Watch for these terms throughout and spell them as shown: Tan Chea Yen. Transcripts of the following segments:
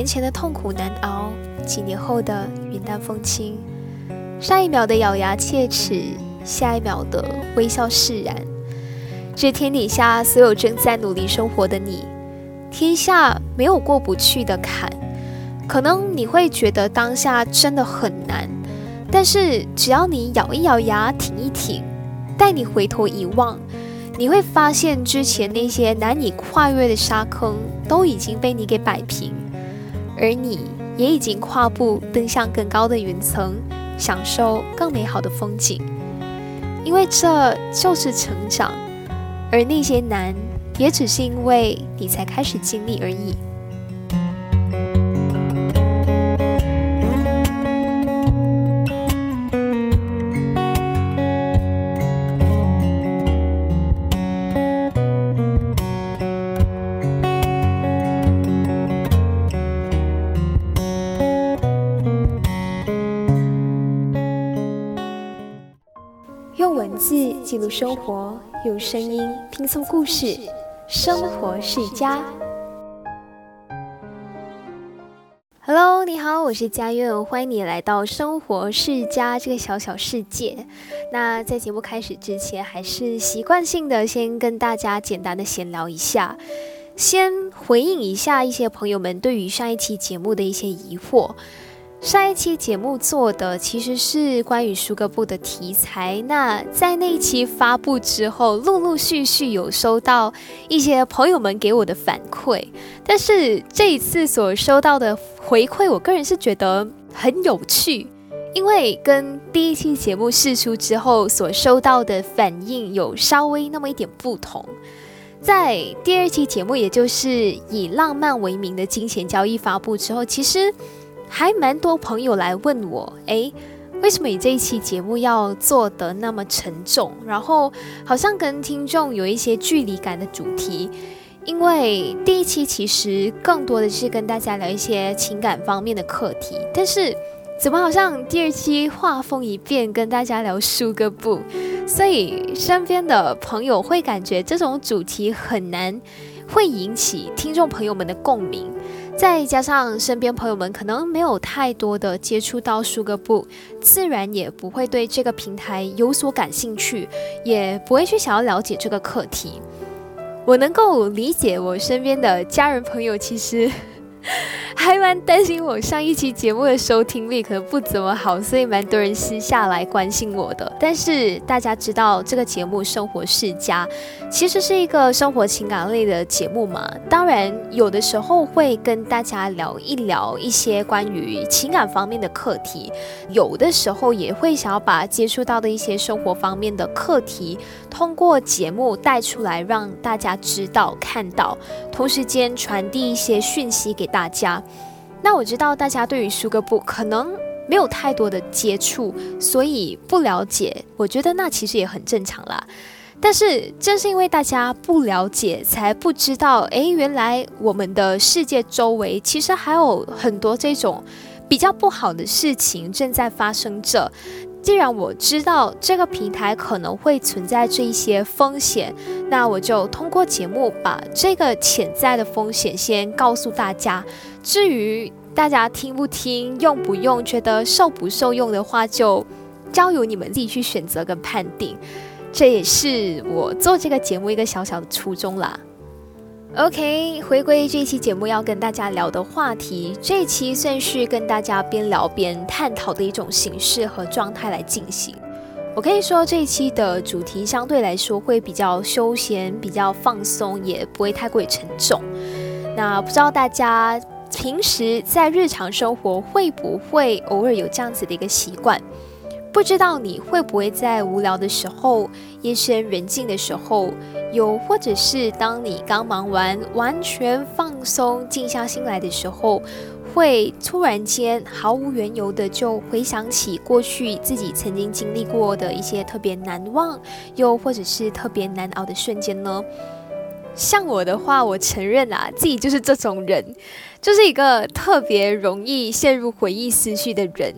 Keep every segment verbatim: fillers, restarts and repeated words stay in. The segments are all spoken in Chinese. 年前的痛苦难熬，几年后的云淡风轻，上一秒的咬牙切齿，下一秒的微笑释然。这天底下所有正在努力生活的你，天下没有过不去的坎。可能你会觉得当下真的很难，但是只要你咬一咬牙，挺一挺，带你回头一望，你会发现之前那些难以跨越的沙坑都已经被你给摆平，而你也已经跨步登上更高的云层，享受更美好的风景。因为这就是成长，而那些难也只是因为你才开始经历而已。用文字记录生活，用声音拼凑故事，生活是家。 Hello， 你好，我是佳苑，欢迎你来到生活是家这个小小世界。那在节目开始之前，还是习惯性的先跟大家简单的闲聊一下，先回应一下一些朋友们对于上一期节目的一些疑惑。上一期节目做的其实是关于舒格布的题材，那在那一期发布之后，陆陆续续有收到一些朋友们给我的反馈，但是这一次所收到的回馈，我个人是觉得很有趣，因为跟第一期节目释出之后所收到的反应有稍微那么一点不同。在第二期节目，也就是以浪漫为名的金钱交易发布之后，其实还蛮多朋友来问我，诶，为什么你这一期节目要做得那么沉重，然后好像跟听众有一些距离感的主题。因为第一期其实更多的是跟大家聊一些情感方面的课题，但是怎么好像第二期画风一变，跟大家聊舒格布，所以身边的朋友会感觉这种主题很难会引起听众朋友们的共鸣。再加上身边朋友们可能没有太多的接触到舒格布，自然也不会对这个平台有所感兴趣，也不会去想要了解这个课题。我能够理解，我身边的家人朋友其实还蛮担心我上一期节目的收听率可能不怎么好，所以蛮多人私下来关心我的。但是大家知道这个节目生活是家其实是一个生活情感类的节目嘛，当然有的时候会跟大家聊一聊一些关于情感方面的课题，有的时候也会想要把接触到的一些生活方面的课题通过节目带出来让大家知道看到，同时间传递一些讯息给大家。那我知道大家对于舒格布可能没有太多的接触，所以不了解，我觉得那其实也很正常啦。但是正是因为大家不了解，才不知道，诶，原来我们的世界周围其实还有很多这种比较不好的事情正在发生着。既然我知道这个平台可能会存在这一些风险，那我就通过节目把这个潜在的风险先告诉大家。至于大家听不听、用不用、觉得受不受用的话，就交由你们自己去选择跟判定。这也是我做这个节目一个小小的初衷啦。OK， 回归这一期节目要跟大家聊的话题，这一期算是跟大家边聊边探讨的一种形式和状态来进行。我可以说这一期的主题相对来说会比较休闲，比较放松，也不会太过于沉重。那不知道大家平时在日常生活会不会偶尔有这样子的一个习惯，不知道你会不会在无聊的时候、夜深人静的时候，有或者是当你刚忙完完全放松静下心来的时候，会突然间毫无缘由的就回想起过去自己曾经经历过的一些特别难忘又或者是特别难熬的瞬间呢？像我的话，我承认啊，自己就是这种人，就是一个特别容易陷入回忆思绪的人，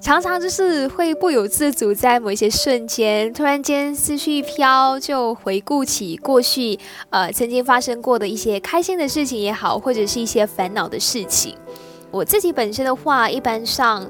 常常就是会不由自主在某一些瞬间突然间思绪一飘，就回顾起过去呃曾经发生过的一些开心的事情也好，或者是一些烦恼的事情。我自己本身的话，一般上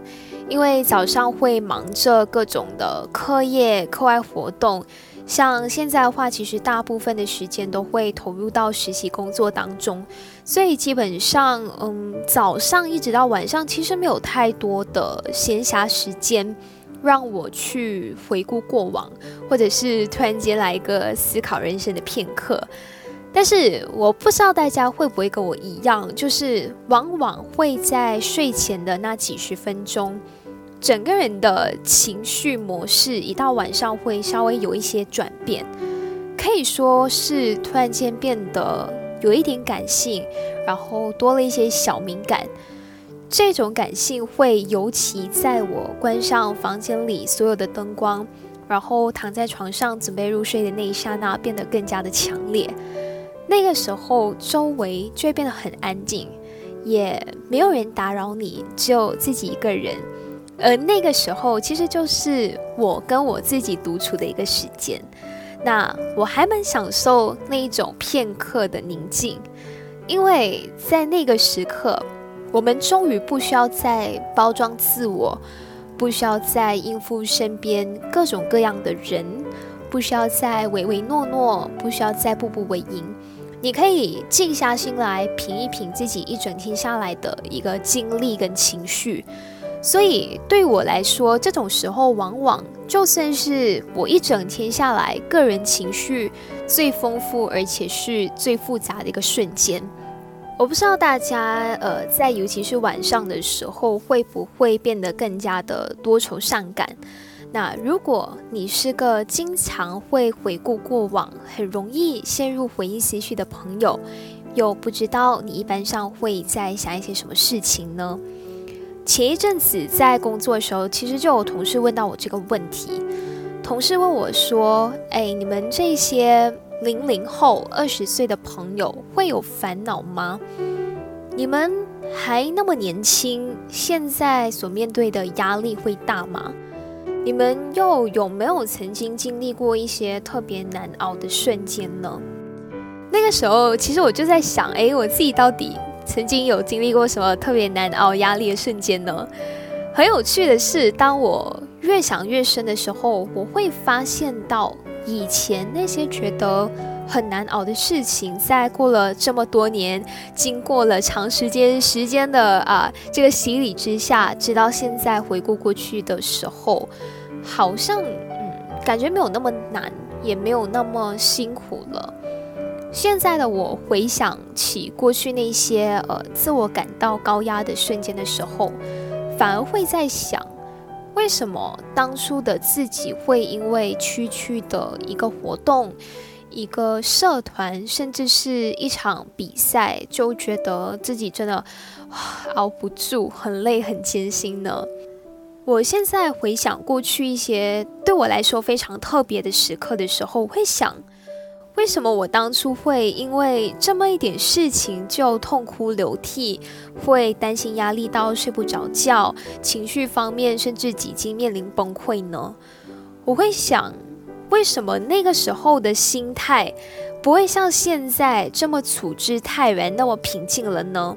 因为早上会忙着各种的课业、课外活动，像现在的话，其实大部分的时间都会投入到实习工作当中，所以基本上，嗯，早上一直到晚上，其实没有太多的闲暇时间让我去回顾过往，或者是突然间来一个思考人生的片刻。但是我不知道大家会不会跟我一样，就是往往会在睡前的那几十分钟，整个人的情绪模式一到晚上会稍微有一些转变，可以说是突然间变得有一点感性，然后多了一些小敏感。这种感性会尤其在我关上房间里所有的灯光，然后躺在床上准备入睡的那一刹那变得更加的强烈。那个时候周围就会变得很安静，也没有人打扰你，只有自己一个人，而那个时候其实就是我跟我自己独处的一个时间。那我还蛮享受那一种片刻的宁静，因为在那个时刻我们终于不需要再包装自我，不需要再应付身边各种各样的人，不需要再唯唯诺诺，不需要再步步为营，你可以静下心来品一品自己一整天下来的一个经历跟情绪。所以对我来说，这种时候往往就算是我一整天下来个人情绪最丰富而且是最复杂的一个瞬间。我不知道大家呃，在尤其是晚上的时候会不会变得更加的多愁善感。那如果你是个经常会回顾过往，很容易陷入回忆思绪的朋友，又不知道你一般上会在想一些什么事情呢？前一阵子在工作的时候，其实就有同事问到我这个问题。同事问我说：“哎，你们这些零零后二十岁的朋友会有烦恼吗？你们还那么年轻，现在所面对的压力会大吗？”你们又有没有曾经经历过一些特别难熬的瞬间呢？那个时候，其实我就在想，诶，我自己到底曾经有经历过什么特别难熬压力的瞬间呢？很有趣的是，当我越想越深的时候，我会发现到以前那些觉得很难熬的事情，在过了这么多年，经过了长时间时间的啊这个洗礼之下，直到现在回顾过去的时候，好像嗯感觉没有那么难，也没有那么辛苦了。现在的我回想起过去那些呃自我感到高压的瞬间的时候，反而会在想，为什么当初的自己会因为区区的一个活动，一个社团，甚至是一场比赛，就觉得自己真的熬不住，很累很艰辛呢？我现在回想过去一些对我来说非常特别的时刻的时候，我会想，为什么我当初会因为这么一点事情就痛哭流涕，会担心压力到睡不着觉，情绪方面甚至几经面临崩溃呢？我会想，为什么那个时候的心态不会像现在这么处之泰然，那么平静了呢？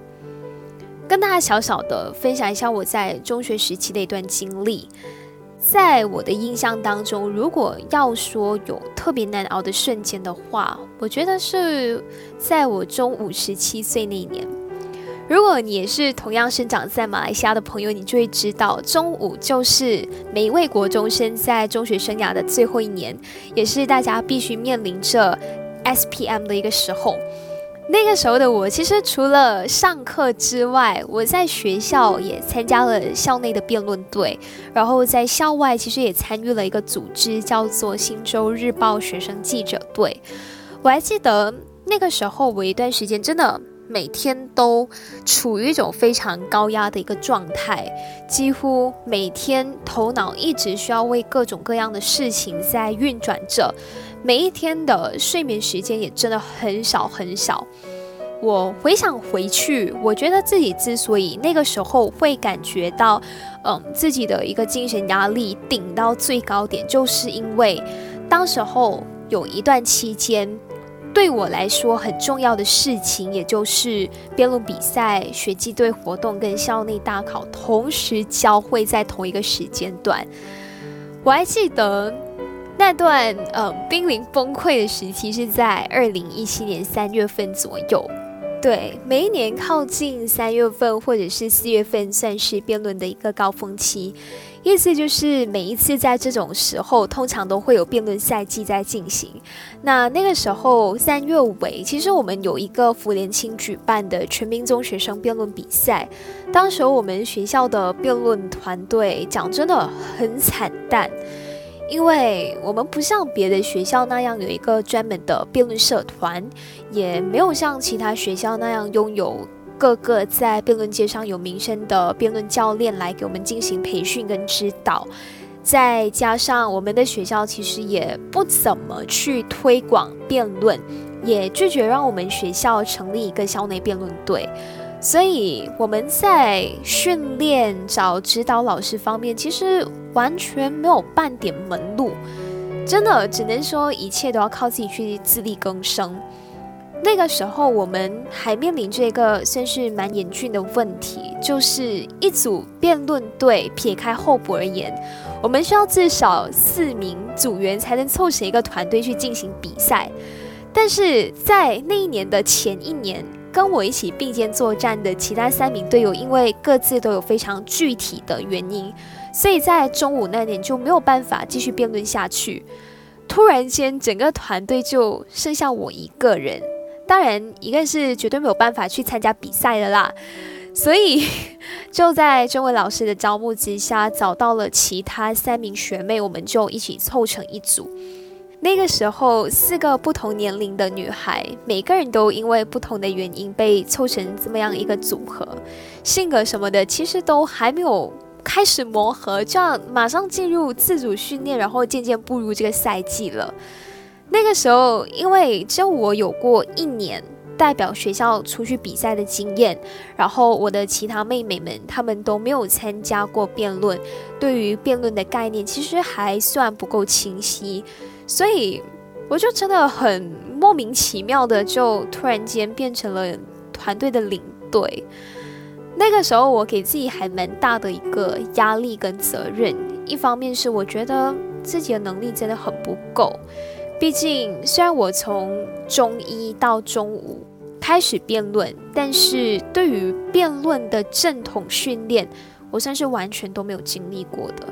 跟大家小小的分享一下我在中学时期的一段经历。在我的印象当中，如果要说有特别难熬的瞬间的话，我觉得是在我中午十七岁那一年。如果你也是同样生长在马来西亚的朋友，你就会知道，中午就是每一位国中生在中学生涯的最后一年，也是大家必须面临着 S P M 的一个时候。那个时候的我，其实除了上课之外，我在学校也参加了校内的辩论队，然后在校外其实也参与了一个组织，叫做新州日报学生记者队。我还记得那个时候，我一段时间真的每天都处于一种非常高压的一个状态，几乎每天头脑一直需要为各种各样的事情在运转着，每一天的睡眠时间也真的很少很少。我回想回去，我觉得自己之所以那个时候会感觉到嗯，自己的一个精神压力顶到最高点，就是因为当时候有一段期间对我来说很重要的事情，也就是辩论比赛、学技队活动跟校内大考同时交汇在同一个时间段。我还记得那段呃濒临崩溃的时期是在二零一七年三月份左右。对，每一年靠近三月份或者是四月份，算是辩论的一个高峰期。意思就是每一次在这种时候，通常都会有辩论赛季在进行。那那个时候三月尾，其实我们有一个福联青举办的全民中学生辩论比赛。当时我们学校的辩论团队讲真的很惨淡，因为我们不像别的学校那样有一个专门的辩论社团，也没有像其他学校那样拥有各个在辩论界上有名声的辩论教练来给我们进行培训跟指导。再加上我们的学校其实也不怎么去推广辩论，也拒绝让我们学校成立一个校内辩论队，所以我们在训练找指导老师方面其实完全没有半点门路，真的只能说一切都要靠自己去自力更生。那个时候我们还面临这个算是蛮严峻的问题，就是一组辩论队，撇开候补而言，我们需要至少四名组员才能凑成一个团队去进行比赛。但是在那一年的前一年，跟我一起并肩作战的其他三名队友因为各自都有非常具体的原因，所以在中午那年就没有办法继续辩论下去。突然间整个团队就剩下我一个人，当然一个是绝对没有办法去参加比赛的啦，所以就在中文老师的招募之下，找到了其他三名学妹，我们就一起凑成一组。那个时候四个不同年龄的女孩，每个人都因为不同的原因被凑成这么样一个组合，性格什么的其实都还没有开始磨合，这样马上进入自主训练，然后渐渐步入这个赛季了。那个时候因为只有我有过一年代表学校出去比赛的经验，然后我的其他妹妹们她们都没有参加过辩论，对于辩论的概念其实还算不够清晰，所以我就真的很莫名其妙的就突然间变成了团队的领队。那个时候我给自己还蛮大的一个压力跟责任，一方面是我觉得自己的能力真的很不够，毕竟虽然我从中一到中五开始辩论，但是对于辩论的正统训练我算是完全都没有经历过的。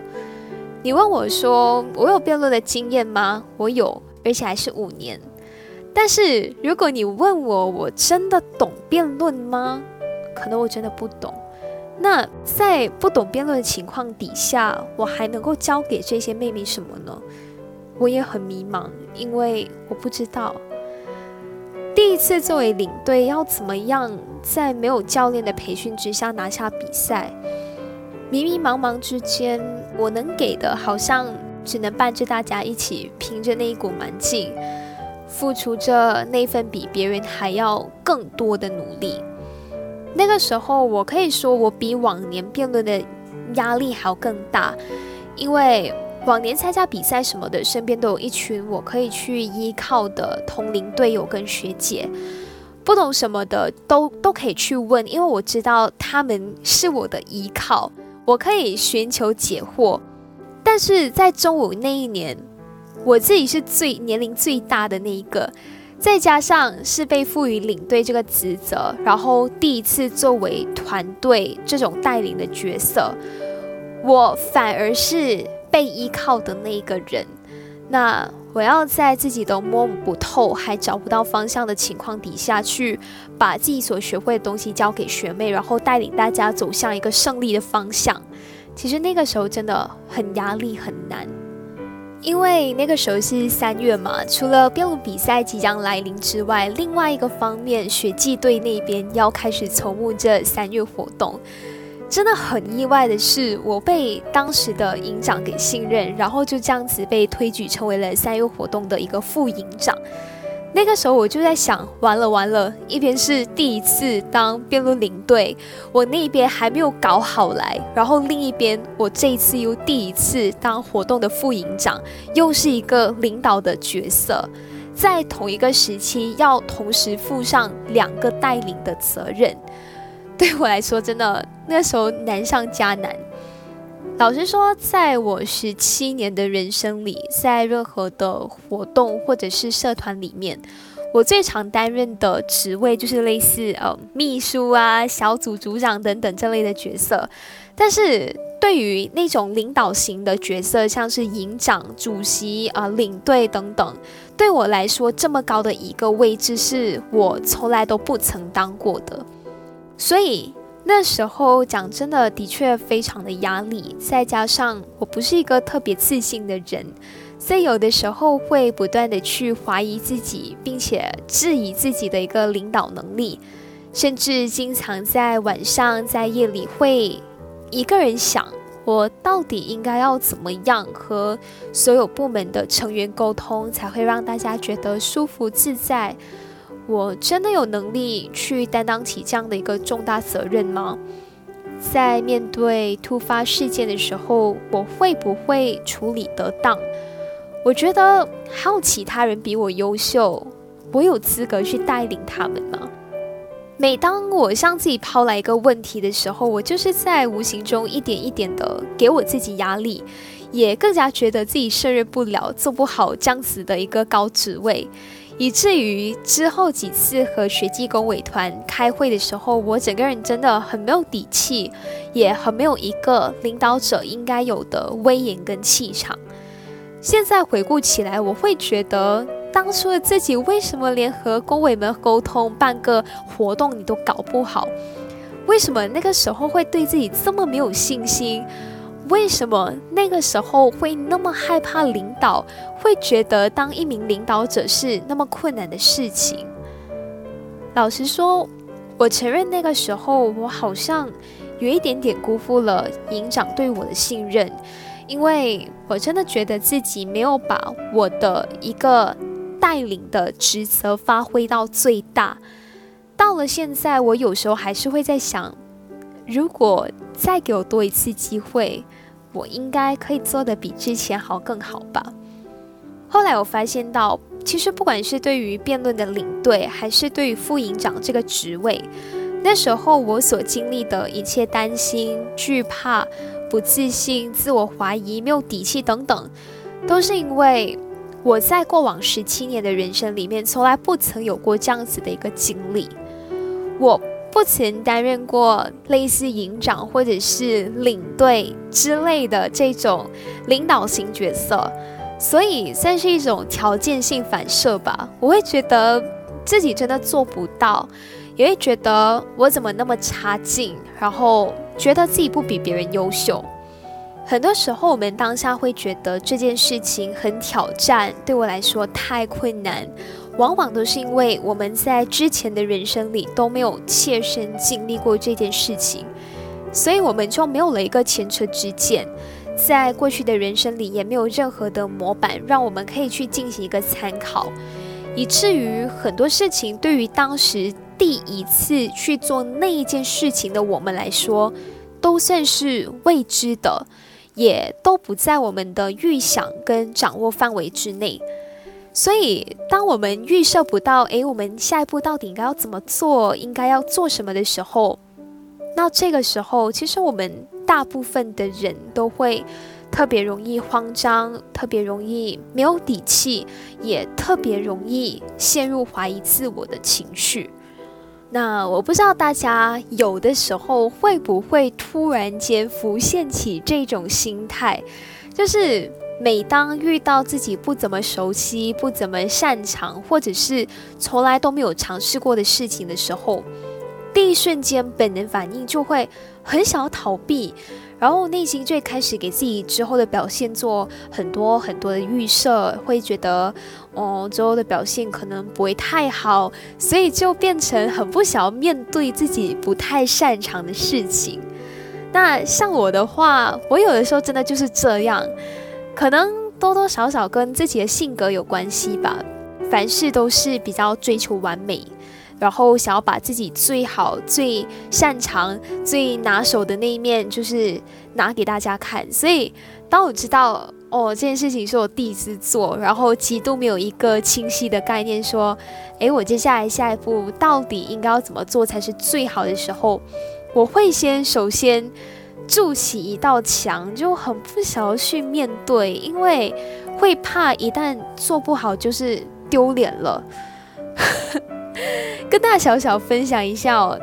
你问我说我有辩论的经验吗？我有，而且还是五年。但是如果你问我我真的懂辩论吗？可能我真的不懂。那在不懂辩论的情况底下，我还能够教给这些妹妹什么呢？我也很迷茫，因为我不知道第一次作为领队要怎么样在没有教练的培训之下拿下比赛。迷迷茫茫之间，我能给的好像只能伴着大家一起凭着那一股蛮劲，付出着那份比别人还要更多的努力。那个时候我可以说我比往年辩论的压力还要更大，因为往年参加比赛什么的，身边都有一群我可以去依靠的同龄队友跟学姐，不懂什么的都都可以去问，因为我知道他们是我的依靠，我可以寻求解惑。但是在中午那一年，我自己是最年龄最大的那一个，再加上是被赋予领队这个职责，然后第一次作为团队这种带领的角色，我反而是被依靠的那一个人。那我要在自己都摸不透还找不到方向的情况底下，去把自己所学会的东西交给学妹，然后带领大家走向一个胜利的方向。其实那个时候真的很压力很难，因为那个时候是三月嘛，除了辩论比赛即将来临之外，另外一个方面学技队那边要开始筹募这三月活动。真的很意外的是，我被当时的营长给信任，然后就这样子被推举成为了三月活动的一个副营长。那个时候我就在想，完了完了，一边是第一次当辩论领队，我那边还没有搞好来，然后另一边我这一次又第一次当活动的副营长，又是一个领导的角色，在同一个时期要同时负上两个带领的责任，对我来说真的那时候难上加难。老实说，在我十七年的人生里，在任何的活动或者是社团里面，我最常担任的职位就是类似呃秘书啊、小组组长等等这类的角色。但是对于那种领导型的角色，像是营长、主席、呃、领队等等，对我来说这么高的一个位置是我从来都不曾当过的。所以那时候讲真的，的确非常的压力，再加上我不是一个特别自信的人，所以有的时候会不断的去怀疑自己，并且质疑自己的一个领导能力，甚至经常在晚上在夜里会一个人想，我到底应该要怎么样和所有部门的成员沟通，才会让大家觉得舒服自在。我真的有能力去担当起这样的一个重大责任吗？在面对突发事件的时候，我会不会处理得当？我觉得还有其他人比我优秀，我有资格去带领他们吗？每当我向自己抛来一个问题的时候，我就是在无形中一点一点的给我自己压力，也更加觉得自己胜任不了、做不好这样子的一个高职位。以至于之后几次和学技工委团开会的时候，我整个人真的很没有底气，也很没有一个领导者应该有的威严跟气场。现在回顾起来，我会觉得当初的自己为什么连和工委们沟通办个活动你都搞不好？为什么那个时候会对自己这么没有信心？为什么那个时候会那么害怕领导，会觉得当一名领导者是那么困难的事情？老实说，我承认那个时候我好像有一点点辜负了营长对我的信任，因为我真的觉得自己没有把我的一个带领的职责发挥到最大。到了现在，我有时候还是会在想，如果再给我多一次机会，我应该可以做得比之前好更好吧。后来我发现到，其实不管是对于辩论的领队，还是对于副营长这个职位，那时候我所经历的一切担心、惧怕、不自信、自我怀疑、没有底气等等，都是因为我在过往十七年的人生里面，从来不曾有过这样子的一个经历。我不曾担任过类似营长或者是领队之类的这种领导型角色，所以算是一种条件性反射吧。我会觉得自己真的做不到，也会觉得我怎么那么差劲，然后觉得自己不比别人优秀。很多时候我们当下会觉得这件事情很挑战，对我来说太困难，往往都是因为我们在之前的人生里都没有切身经历过这件事情，所以我们就没有了一个前车之鉴，在过去的人生里也没有任何的模板让我们可以去进行一个参考，以至于很多事情对于当时第一次去做那一件事情的我们来说，都算是未知的，也都不在我们的预想跟掌握范围之内。所以当我们预设不到诶，我们下一步到底应该要怎么做，应该要做什么的时候，那这个时候其实我们大部分的人都会特别容易慌张，特别容易没有底气，也特别容易陷入怀疑自我的情绪。那我不知道大家有的时候会不会突然间浮现起这种心态，就是每当遇到自己不怎么熟悉、不怎么擅长，或者是从来都没有尝试过的事情的时候，第一瞬间本能反应就会很想要逃避，然后内心就开始给自己之后的表现做很多很多的预设，会觉得哦，之后的表现可能不会太好，所以就变成很不想要面对自己不太擅长的事情。那像我的话，我有的时候真的就是这样，可能多多少少跟自己的性格有关系吧，凡事都是比较追求完美，然后想要把自己最好、最擅长、最拿手的那一面就是拿给大家看。所以当我知道哦这件事情是我第一次做，然后极度没有一个清晰的概念说诶我接下来下一步到底应该要怎么做才是最好的时候，我会先首先筑起一道墙，就很不想要去面对，因为会怕一旦做不好就是丢脸了。跟大家小小分享一下哦，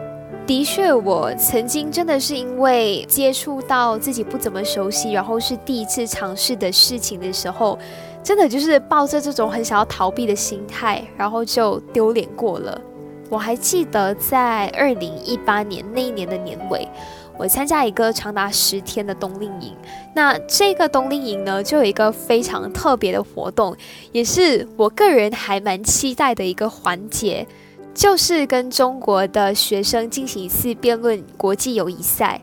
的确我曾经真的是因为接触到自己不怎么熟悉，然后是第一次尝试的事情的时候，真的就是抱着这种很想要逃避的心态，然后就丢脸过了。我还记得在二零一八年那一年的年尾，我参加一个长达十天的冬令营。那这个冬令营呢，就有一个非常特别的活动，也是我个人还蛮期待的一个环节，就是跟中国的学生进行一次辩论国际友谊赛。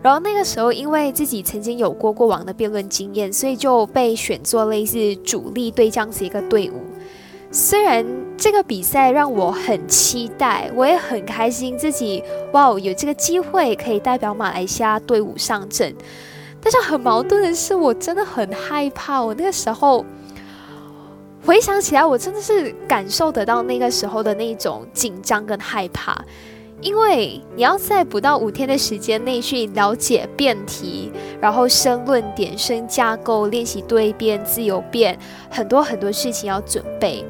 然后那个时候因为自己曾经有过过往的辩论经验，所以就被选作类似主力队这样子一个队伍。虽然这个比赛让我很期待，我也很开心自己哇有这个机会可以代表马来西亚队伍上阵，但是很矛盾的是我真的很害怕。我那个时候回想起来，我真的是感受得到那个时候的那种紧张跟害怕，因为你要在不到五天的时间内去了解辩题，然后申论点、申架构、练习对辩、自由辩，很多很多事情要准备。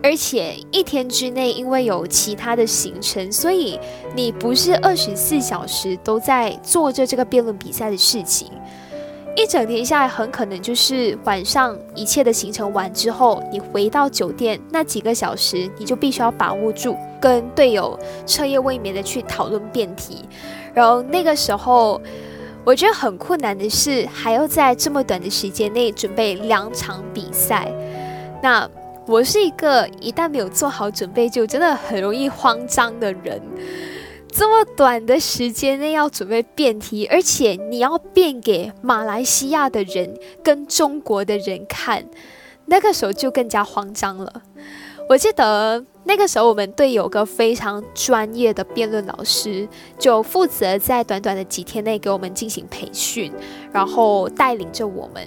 而且一天之内因为有其他的行程，所以你不是二十四小时都在做着这个辩论比赛的事情。一整天下来，很可能就是晚上一切的行程完之后，你回到酒店那几个小时，你就必须要把握住，跟队友彻夜未眠的去讨论辩题。然后那个时候，我觉得很困难的是，还要在这么短的时间内准备两场比赛。那我是一个一旦没有做好准备，就真的很容易慌张的人。这么短的时间内要准备辩题，而且你要辩给马来西亚的人跟中国的人看，那个时候就更加慌张了。我记得那个时候我们队有个非常专业的辩论老师，就负责在短短的几天内给我们进行培训，然后带领着我们。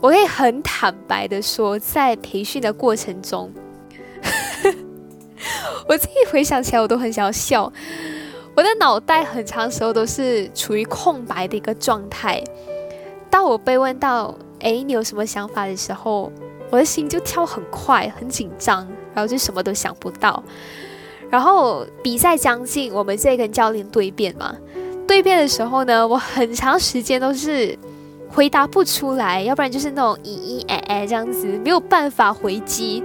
我可以很坦白的说，在培训的过程中我自己回想起来我都很想要笑，我的脑袋很长时候都是处于空白的一个状态。当我被问到诶你有什么想法的时候，我的心就跳很快，很紧张，然后就什么都想不到。然后比赛将近，我们在跟教练对辩嘛，对辩的时候呢，我很长时间都是回答不出来，要不然就是那种咦咦哎哎这样子，没有办法回击，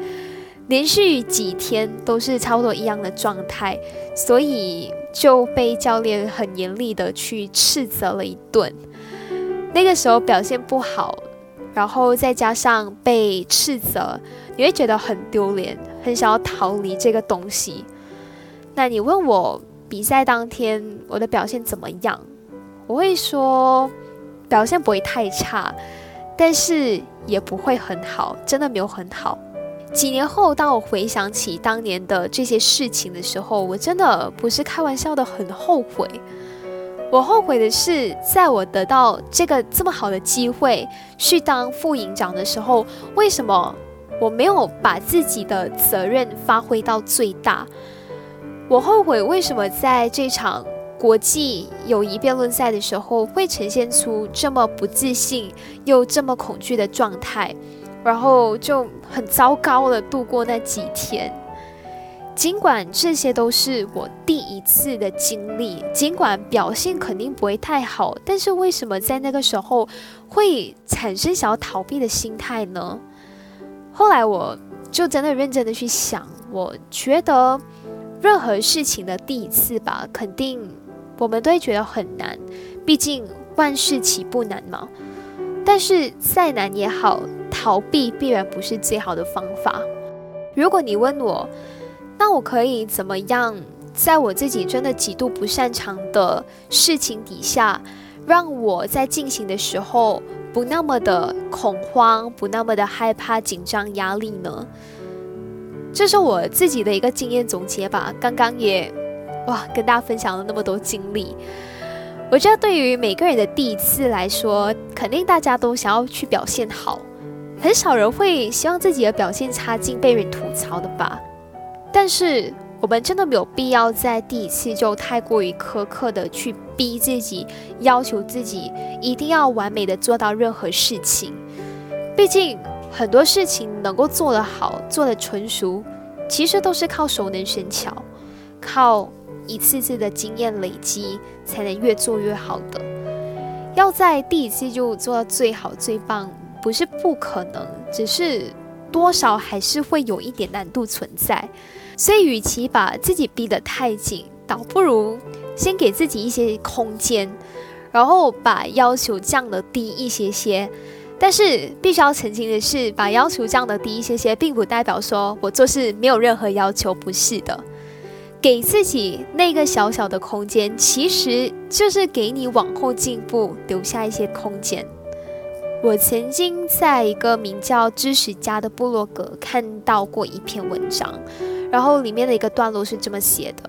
连续几天都是差不多一样的状态，所以就被教练很严厉的去斥责了一顿。那个时候表现不好，然后再加上被斥责，你会觉得很丢脸，很想要逃离这个东西。那你问我比赛当天我的表现怎么样，我会说表现不会太差，但是也不会很好，真的没有很好。几年后，当我回想起当年的这些事情的时候，我真的不是开玩笑的很后悔。我后悔的是，在我得到这个这么好的机会去当副营长的时候，为什么我没有把自己的责任发挥到最大？我后悔为什么在这场国际友谊辩论赛的时候会呈现出这么不自信又这么恐惧的状态，然后就很糟糕的度过那几天。尽管这些都是我第一次的经历，尽管表现肯定不会太好，但是为什么在那个时候会产生想要逃避的心态呢？后来我就真的认真的去想，我觉得任何事情的第一次吧，肯定我们都会觉得很难，毕竟万事起步难嘛。但是再难也好，逃避必然不是最好的方法。如果你问我，那我可以怎么样在我自己真的极度不擅长的事情底下，让我在进行的时候不那么的恐慌，不那么的害怕、紧张、压力呢？这是我自己的一个经验总结吧。刚刚也哇跟大家分享了那么多经历，我觉得对于每个人的第一次来说，肯定大家都想要去表现好，很少人会希望自己的表现差劲被人吐槽的吧。但是我们真的没有必要在第一次就太过于苛刻的去逼自己，要求自己一定要完美的做到任何事情。毕竟很多事情能够做得好，做得纯熟，其实都是靠熟能生巧，靠一次次的经验累积才能越做越好的。要在第一次就做到最好最棒不是不可能，只是多少还是会有一点难度存在。所以与其把自己逼得太紧，倒不如先给自己一些空间，然后把要求降得低一些些。但是必须要澄清的是，把要求降得低一些些并不代表说我做事没有任何要求，不是的。给自己那个小小的空间，其实就是给你往后进步留下一些空间。我曾经在一个名叫知识家的部落格看到过一篇文章，然后里面的一个段落是这么写的：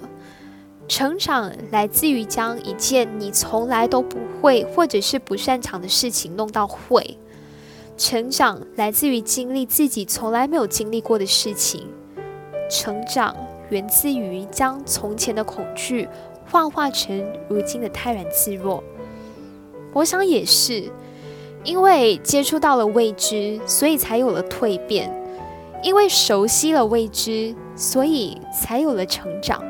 成长来自于将一件你从来都不会或者是不擅长的事情弄到会，成长来自于经历自己从来没有经历过的事情，成长源自于将从前的恐惧幻化成如今的泰然自若。我想也是，因为接触到了未知，所以才有了蜕变；因为熟悉了未知，所以才有了成长。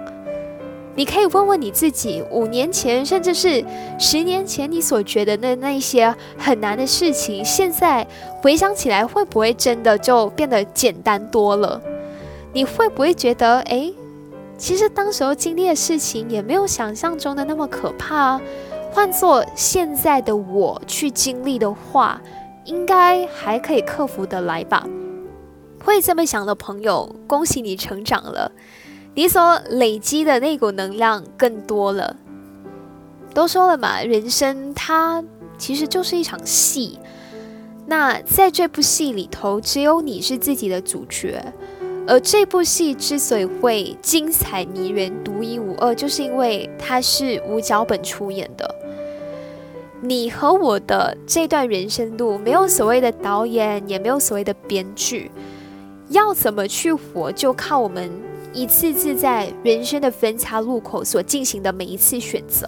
你可以问问你自己，五年前甚至是十年前你所觉得的那些很难的事情，现在回想起来会不会真的就变得简单多了？你会不会觉得，诶，其实当时候经历的事情也没有想象中的那么可怕啊，换作现在的我去经历的话，应该还可以克服得来吧。会这么想的朋友，恭喜你成长了，你所累积的那股能量更多了。都说了嘛，人生它其实就是一场戏，那在这部戏里头，只有你是自己的主角。而这部戏之所以会精彩迷人、独一无二，就是因为它是无脚本出演的。你和我的这段人生路，没有所谓的导演，也没有所谓的编剧，要怎么去活，就靠我们一次次在人生的分岔路口所进行的每一次选择。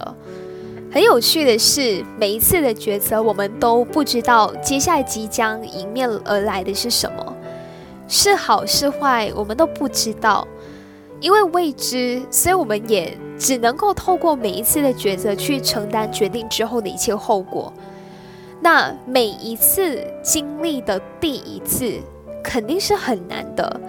很有趣的是，每一次的抉择，我们都不知道接下来即将迎面而来的是什么。是好是坏，我们都不知道，因为未知，所以我们也只能够透过每一次的抉择去承担决定之后的一切后果。那每一次经历的第一次，肯定是很难的。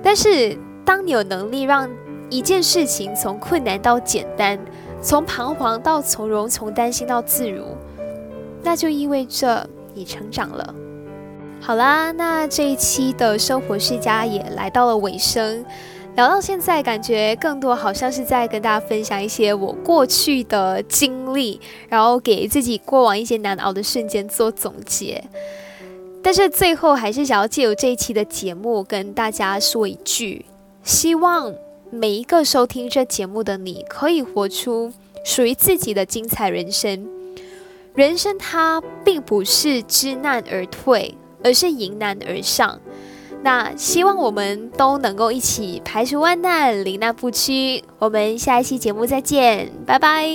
但是，当你有能力让一件事情从困难到简单，从彷徨到从容，从担心到自如，那就意味着你成长了。好啦，那这一期的生活世家也来到了尾声，聊到现在感觉更多好像是在跟大家分享一些我过去的经历，然后给自己过往一些难熬的瞬间做总结。但是最后还是想要借由这一期的节目跟大家说一句，希望每一个收听这节目的你可以活出属于自己的精彩人生。人生它并不是知难而退，而是迎难而上。那希望我们都能够一起排除万难，临难不屈。我们下一期节目再见，拜拜。